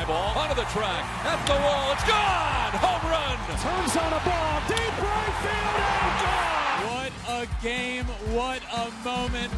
fly ball onto the track, at the wall, it's gone! Home run! Turns on a ball, deep right field, and gone! What a game, what a moment.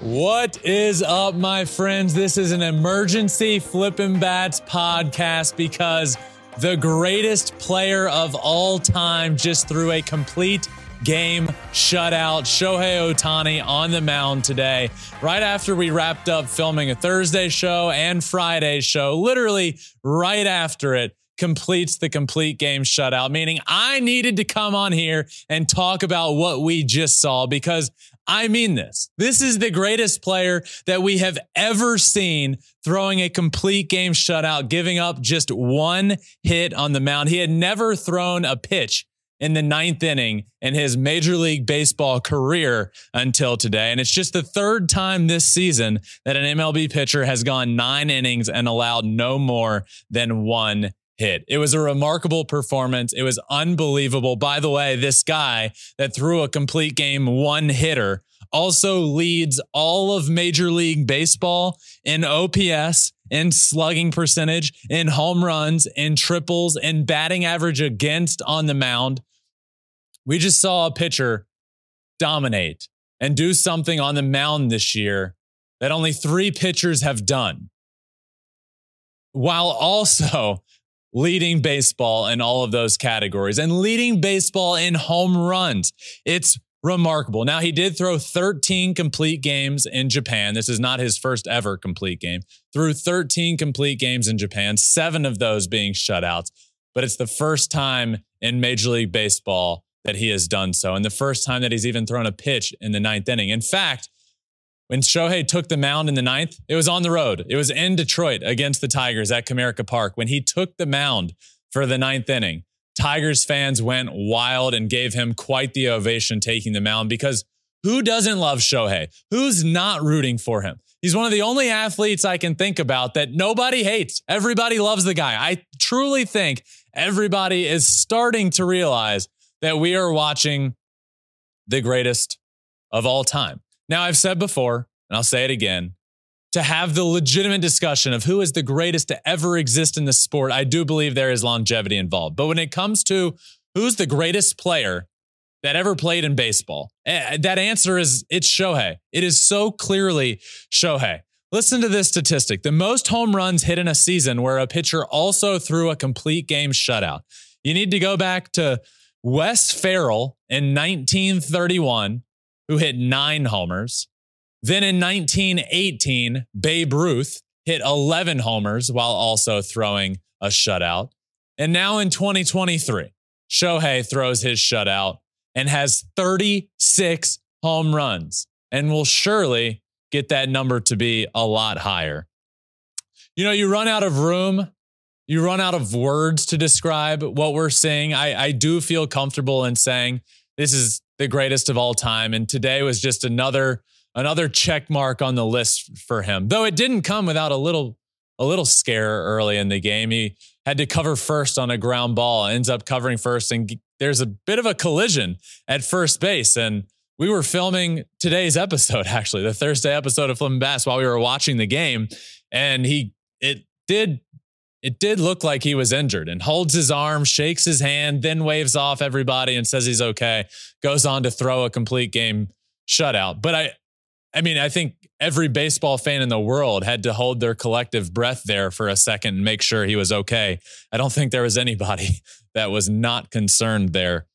What is up, my friends? This is an emergency Flippin' Bats podcast because the greatest player of all time just threw a complete game shutout. Shohei Ohtani on the mound today, right after we wrapped up filming a Thursday show and Friday show, literally right after it, completes the complete game shutout, meaning I needed to come on here and talk about what we just saw because I mean this. This is the greatest player that we have ever seen throwing a complete game shutout, giving up just one hit on the mound. He had never thrown a pitch in the ninth inning in his Major League Baseball career until today. And it's just the third time this season that an MLB pitcher has gone nine innings and allowed no more than one hit. It was a remarkable performance. It was unbelievable. By the way, this guy that threw a complete game one hitter also leads all of Major League Baseball in OPS, in slugging percentage, in home runs, in triples, in batting average against on the mound. We just saw a pitcher dominate and do something on the mound this year that only three pitchers have done, while also leading baseball in all of those categories and leading baseball in home runs. It's remarkable. Now, he did throw 13 complete games in Japan. This is not his first ever complete game. Threw 13 complete games in Japan, seven of those being shutouts. But it's the first time in Major League Baseball that he has done so, and the first time that he's even thrown a pitch in the ninth inning. In fact, when Shohei took the mound in the ninth, it was on the road. It was in Detroit against the Tigers at Comerica Park. When he took the mound for the ninth inning, Tigers fans went wild and gave him quite the ovation taking the mound, because who doesn't love Shohei? Who's not rooting for him? He's one of the only athletes I can think about that nobody hates. Everybody loves the guy. I truly think everybody is starting to realize that we are watching the greatest of all time. Now, I've said before, and I'll say it again, to have the legitimate discussion of who is the greatest to ever exist in the sport, I do believe there is longevity involved. But when it comes to who's the greatest player that ever played in baseball, that answer is, it's Shohei. It is so clearly Shohei. Listen to this statistic. The most home runs hit in a season where a pitcher also threw a complete game shutout. You need to go back to Wes Ferrell in 1931, who hit nine homers. Then in 1918, Babe Ruth hit 11 homers while also throwing a shutout. And now in 2023, Shohei throws his shutout and has 36 home runs and will surely get that number to be a lot higher. You know, you run out of room, you run out of words to describe what we're seeing. I do feel comfortable in saying this is the greatest of all time. And today was just another check mark on the list for him, though it didn't come without a little scare early in the game. He had to cover first on a ground ball, ends up covering first, and there's a bit of a collision at first base. And we were filming today's episode, actually, the Thursday episode of Flippin' Bats, while we were watching the game, and it did look like he was injured, and holds his arm, shakes his hand, then waves off everybody and says he's okay, goes on to throw a complete game shutout. But I think every baseball fan in the world had to hold their collective breath there for a second and make sure he was okay. I don't think there was anybody that was not concerned there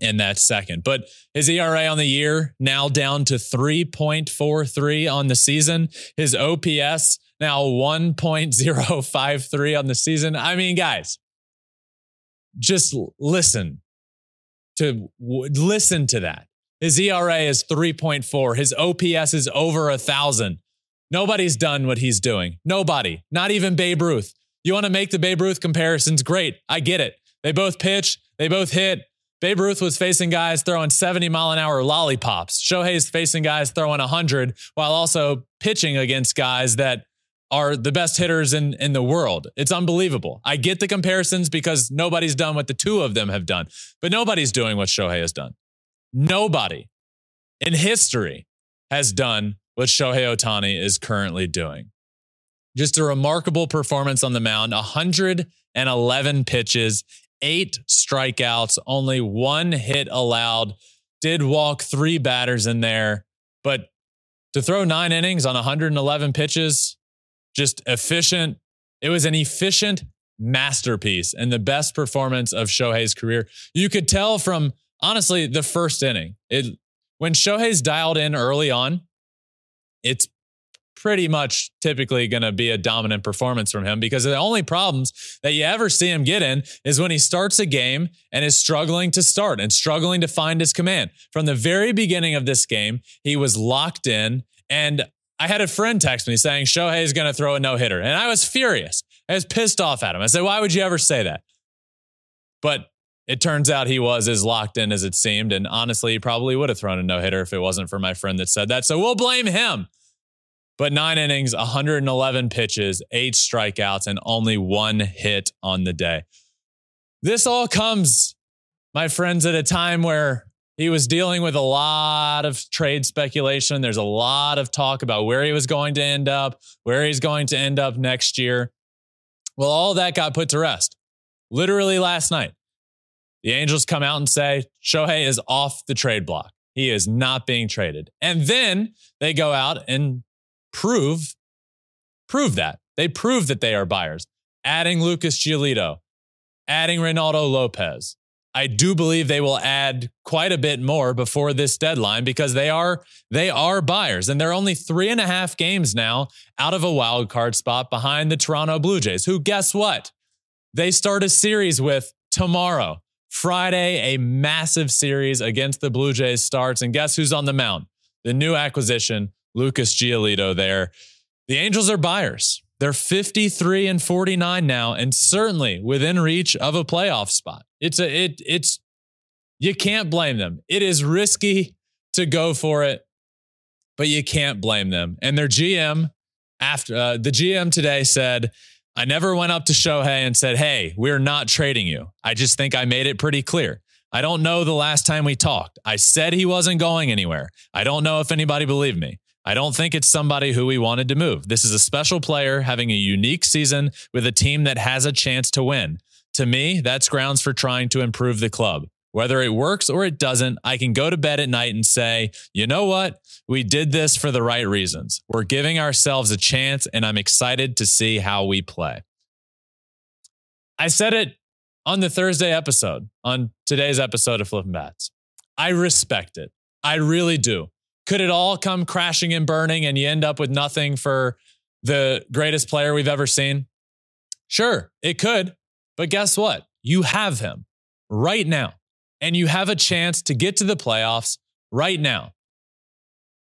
in that second. But his ERA on the year now down to 3.43 on the season. His OPS now 1.053 on the season. I mean, guys, just listen to that. His ERA is 3.4. His OPS is over 1,000. Nobody's done what he's doing. Nobody. Not even Babe Ruth. You want to make the Babe Ruth comparisons? Great. I get it. They both pitch. They both hit. Babe Ruth was facing guys throwing 70-mile-an-hour lollipops. Shohei's facing guys throwing 100 while also pitching against guys that are the best hitters in the world. It's unbelievable. I get the comparisons because nobody's done what the two of them have done. But nobody's doing what Shohei has done. Nobody in history has done what Shohei Ohtani is currently doing. Just a remarkable performance on the mound. 111 pitches, 8 strikeouts, only 1 hit allowed. Did walk 3 batters in there, but to throw 9 innings on 111 pitches, just efficient. It was an efficient masterpiece and the best performance of Shohei's career. You could tell from, honestly, the first inning. When Shohei's dialed in early on, it's pretty much typically going to be a dominant performance from him, because the only problems that you ever see him get in is when he starts a game and is struggling to start and struggling to find his command. From the very beginning of this game, he was locked in, and I had a friend text me saying Shohei is going to throw a no-hitter, and I was furious. I was pissed off at him. I said, why would you ever say that? But it turns out he was as locked in as it seemed, and honestly, he probably would have thrown a no-hitter if it wasn't for my friend that said that, so we'll blame him. But 9 innings, 111 pitches, 8 strikeouts, and only 1 hit on the day. This all comes, my friends, at a time where he was dealing with a lot of trade speculation. There's a lot of talk about where he was going to end up, where he's going to end up next year. Well, all that got put to rest. Literally last night, the Angels come out and say, Shohei is off the trade block. He is not being traded. And then they go out and prove that. They prove that they are buyers. Adding Lucas Giolito, adding Reynaldo Lopez. I do believe they will add quite a bit more before this deadline, because they are buyers, and they're only 3.5 games now out of a wild card spot behind the Toronto Blue Jays, who, guess what? They start a series with tomorrow. Friday, a massive series against the Blue Jays starts, and guess who's on the mound? The new acquisition, Lucas Giolito there. The Angels are buyers. They're 53-49 now, and certainly within reach of a playoff spot. It's you can't blame them. It is risky to go for it, but you can't blame them. And their GM, the GM today said, I never went up to Shohei and said, hey, we're not trading you. I just think I made it pretty clear. I don't know the last time we talked. I said he wasn't going anywhere. I don't know if anybody believed me. I don't think it's somebody who we wanted to move. This is a special player having a unique season with a team that has a chance to win. To me, that's grounds for trying to improve the club. Whether it works or it doesn't, I can go to bed at night and say, you know what? We did this for the right reasons. We're giving ourselves a chance, and I'm excited to see how we play. I said it on the Thursday episode, on today's episode of Flippin' Bats. I respect it. I really do. Could it all come crashing and burning and you end up with nothing for the greatest player we've ever seen? Sure, it could. But guess what? You have him right now. And you have a chance to get to the playoffs right now.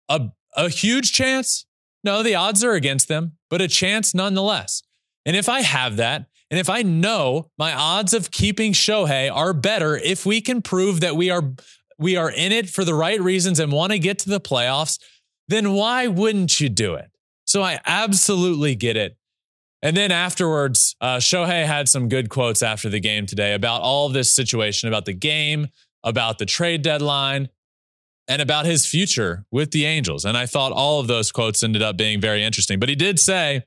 A huge chance? No, the odds are against them, but a chance nonetheless. And if I have that, and if I know my odds of keeping Shohei are better if we can prove that we are in it for the right reasons and want to get to the playoffs, then why wouldn't you do it? So I absolutely get it. And then afterwards, Shohei had some good quotes after the game today about all this situation, about the game, about the trade deadline, and about his future with the Angels. And I thought all of those quotes ended up being very interesting. But he did say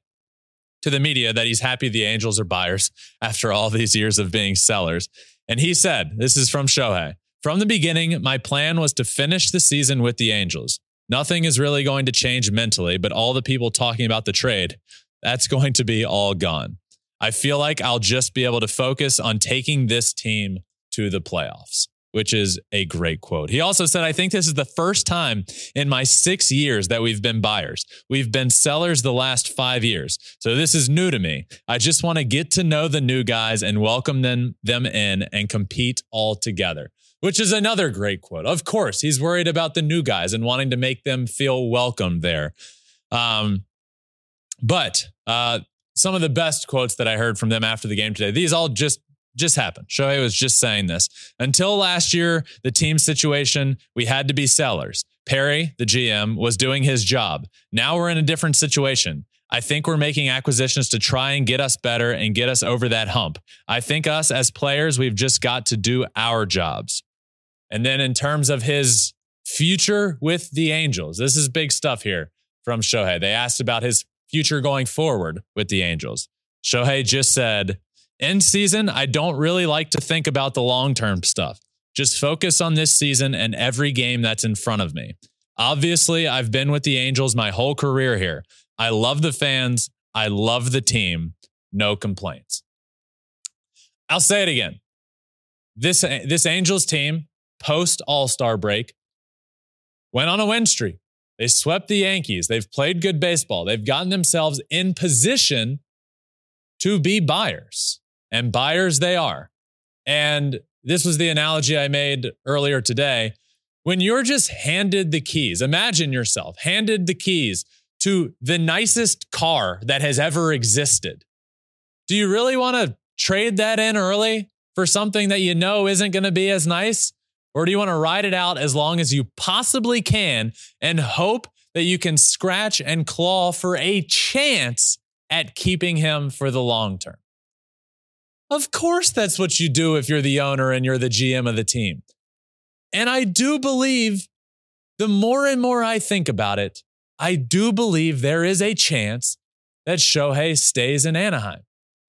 to the media that he's happy the Angels are buyers after all these years of being sellers. And he said, this is from Shohei, "From the beginning, my plan was to finish the season with the Angels. Nothing is really going to change mentally, but all the people talking about the trade, that's going to be all gone. I feel like I'll just be able to focus on taking this team to the playoffs," which is a great quote. He also said, "I think this is the first time in my 6 years that we've been buyers. We've been sellers the last 5 years. So this is new to me. I just want to get to know the new guys and welcome them in and compete all together," which is another great quote. Of course, he's worried about the new guys and wanting to make them feel welcome there. But some of the best quotes that I heard from them after the game today, these all just happened. Shohei was just saying this. "Until last year, the team situation, we had to be sellers. Perry, the GM, was doing his job. Now we're in a different situation. I think we're making acquisitions to try and get us better and get us over that hump. I think us as players, we've just got to do our jobs." And then in terms of his future with the Angels, this is big stuff here from Shohei. They asked about his future going forward with the Angels. Shohei just said, in season, I don't really like to think about the long-term stuff. Just focus on this season and every game that's in front of me. Obviously, I've been with the Angels my whole career here. I love the fans. I love the team. No complaints. I'll say it again. This Angels team, post All-Star break, went on a win streak. They swept the Yankees. They've played good baseball. They've gotten themselves in position to be buyers. And buyers they are. And this was the analogy I made earlier today. When you're just handed the keys, imagine yourself handed the keys to the nicest car that has ever existed. Do you really want to trade that in early for something that you know isn't going to be as nice? Or do you want to ride it out as long as you possibly can and hope that you can scratch and claw for a chance at keeping him for the long term? Of course, that's what you do if you're the owner and you're the GM of the team. And I do believe, the more and more I think about it, I do believe there is a chance that Shohei stays in Anaheim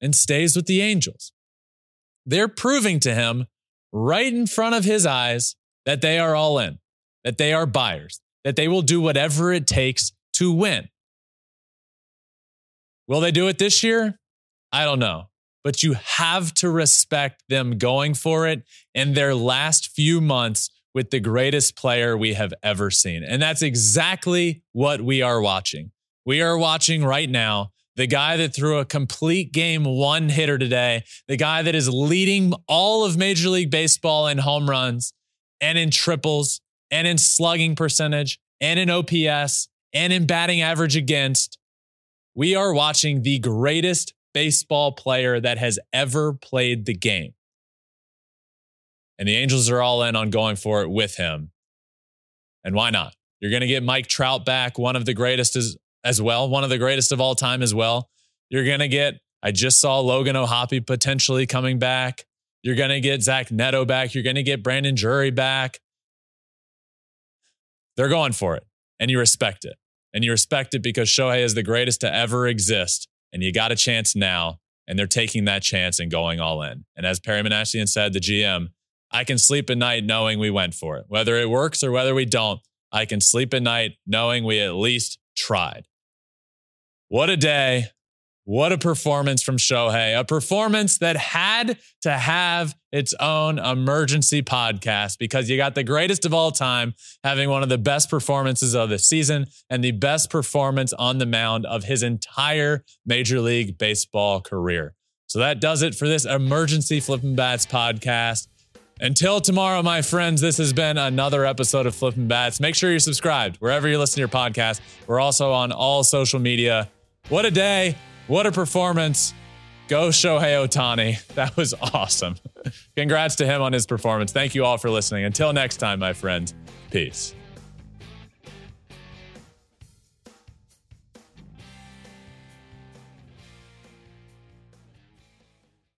and stays with the Angels. They're proving to him right in front of his eyes that they are all in, that they are buyers, that they will do whatever it takes to win. Will they do it this year? I don't know. But you have to respect them going for it in their last few months with the greatest player we have ever seen. And that's exactly what we are watching. We are watching right now the guy that threw a complete game one hitter today, the guy that is leading all of Major League Baseball in home runs and in triples and in slugging percentage and in OPS and in batting average against. We are watching the greatest baseball player that has ever played the game. And the Angels are all in on going for it with him. And why not? You're going to get Mike Trout back, one of the greatest as well, one of the greatest of all time as well. You're going to get, I just saw Logan O'Hoppy potentially coming back. You're going to get Zach Neto back. You're going to get Brandon Drury back. They're going for it. And you respect it. And you respect it because Shohei is the greatest to ever exist. And you got a chance now, and they're taking that chance and going all in. And as Perry Minasian said, the GM, I can sleep at night knowing we went for it. Whether it works or whether we don't, I can sleep at night knowing we at least tried. What a day. What a performance from Shohei. A performance that had to have its own emergency podcast because you got the greatest of all time having one of the best performances of the season and the best performance on the mound of his entire Major League Baseball career. So that does it for this emergency Flippin' Bats podcast. Until tomorrow, my friends, this has been another episode of Flippin' Bats. Make sure you're subscribed wherever you listen to your podcast. We're also on all social media. What a day. What a performance. Go Shohei Ohtani. That was awesome. Congrats to him on his performance. Thank you all for listening. Until next time, my friends. Peace.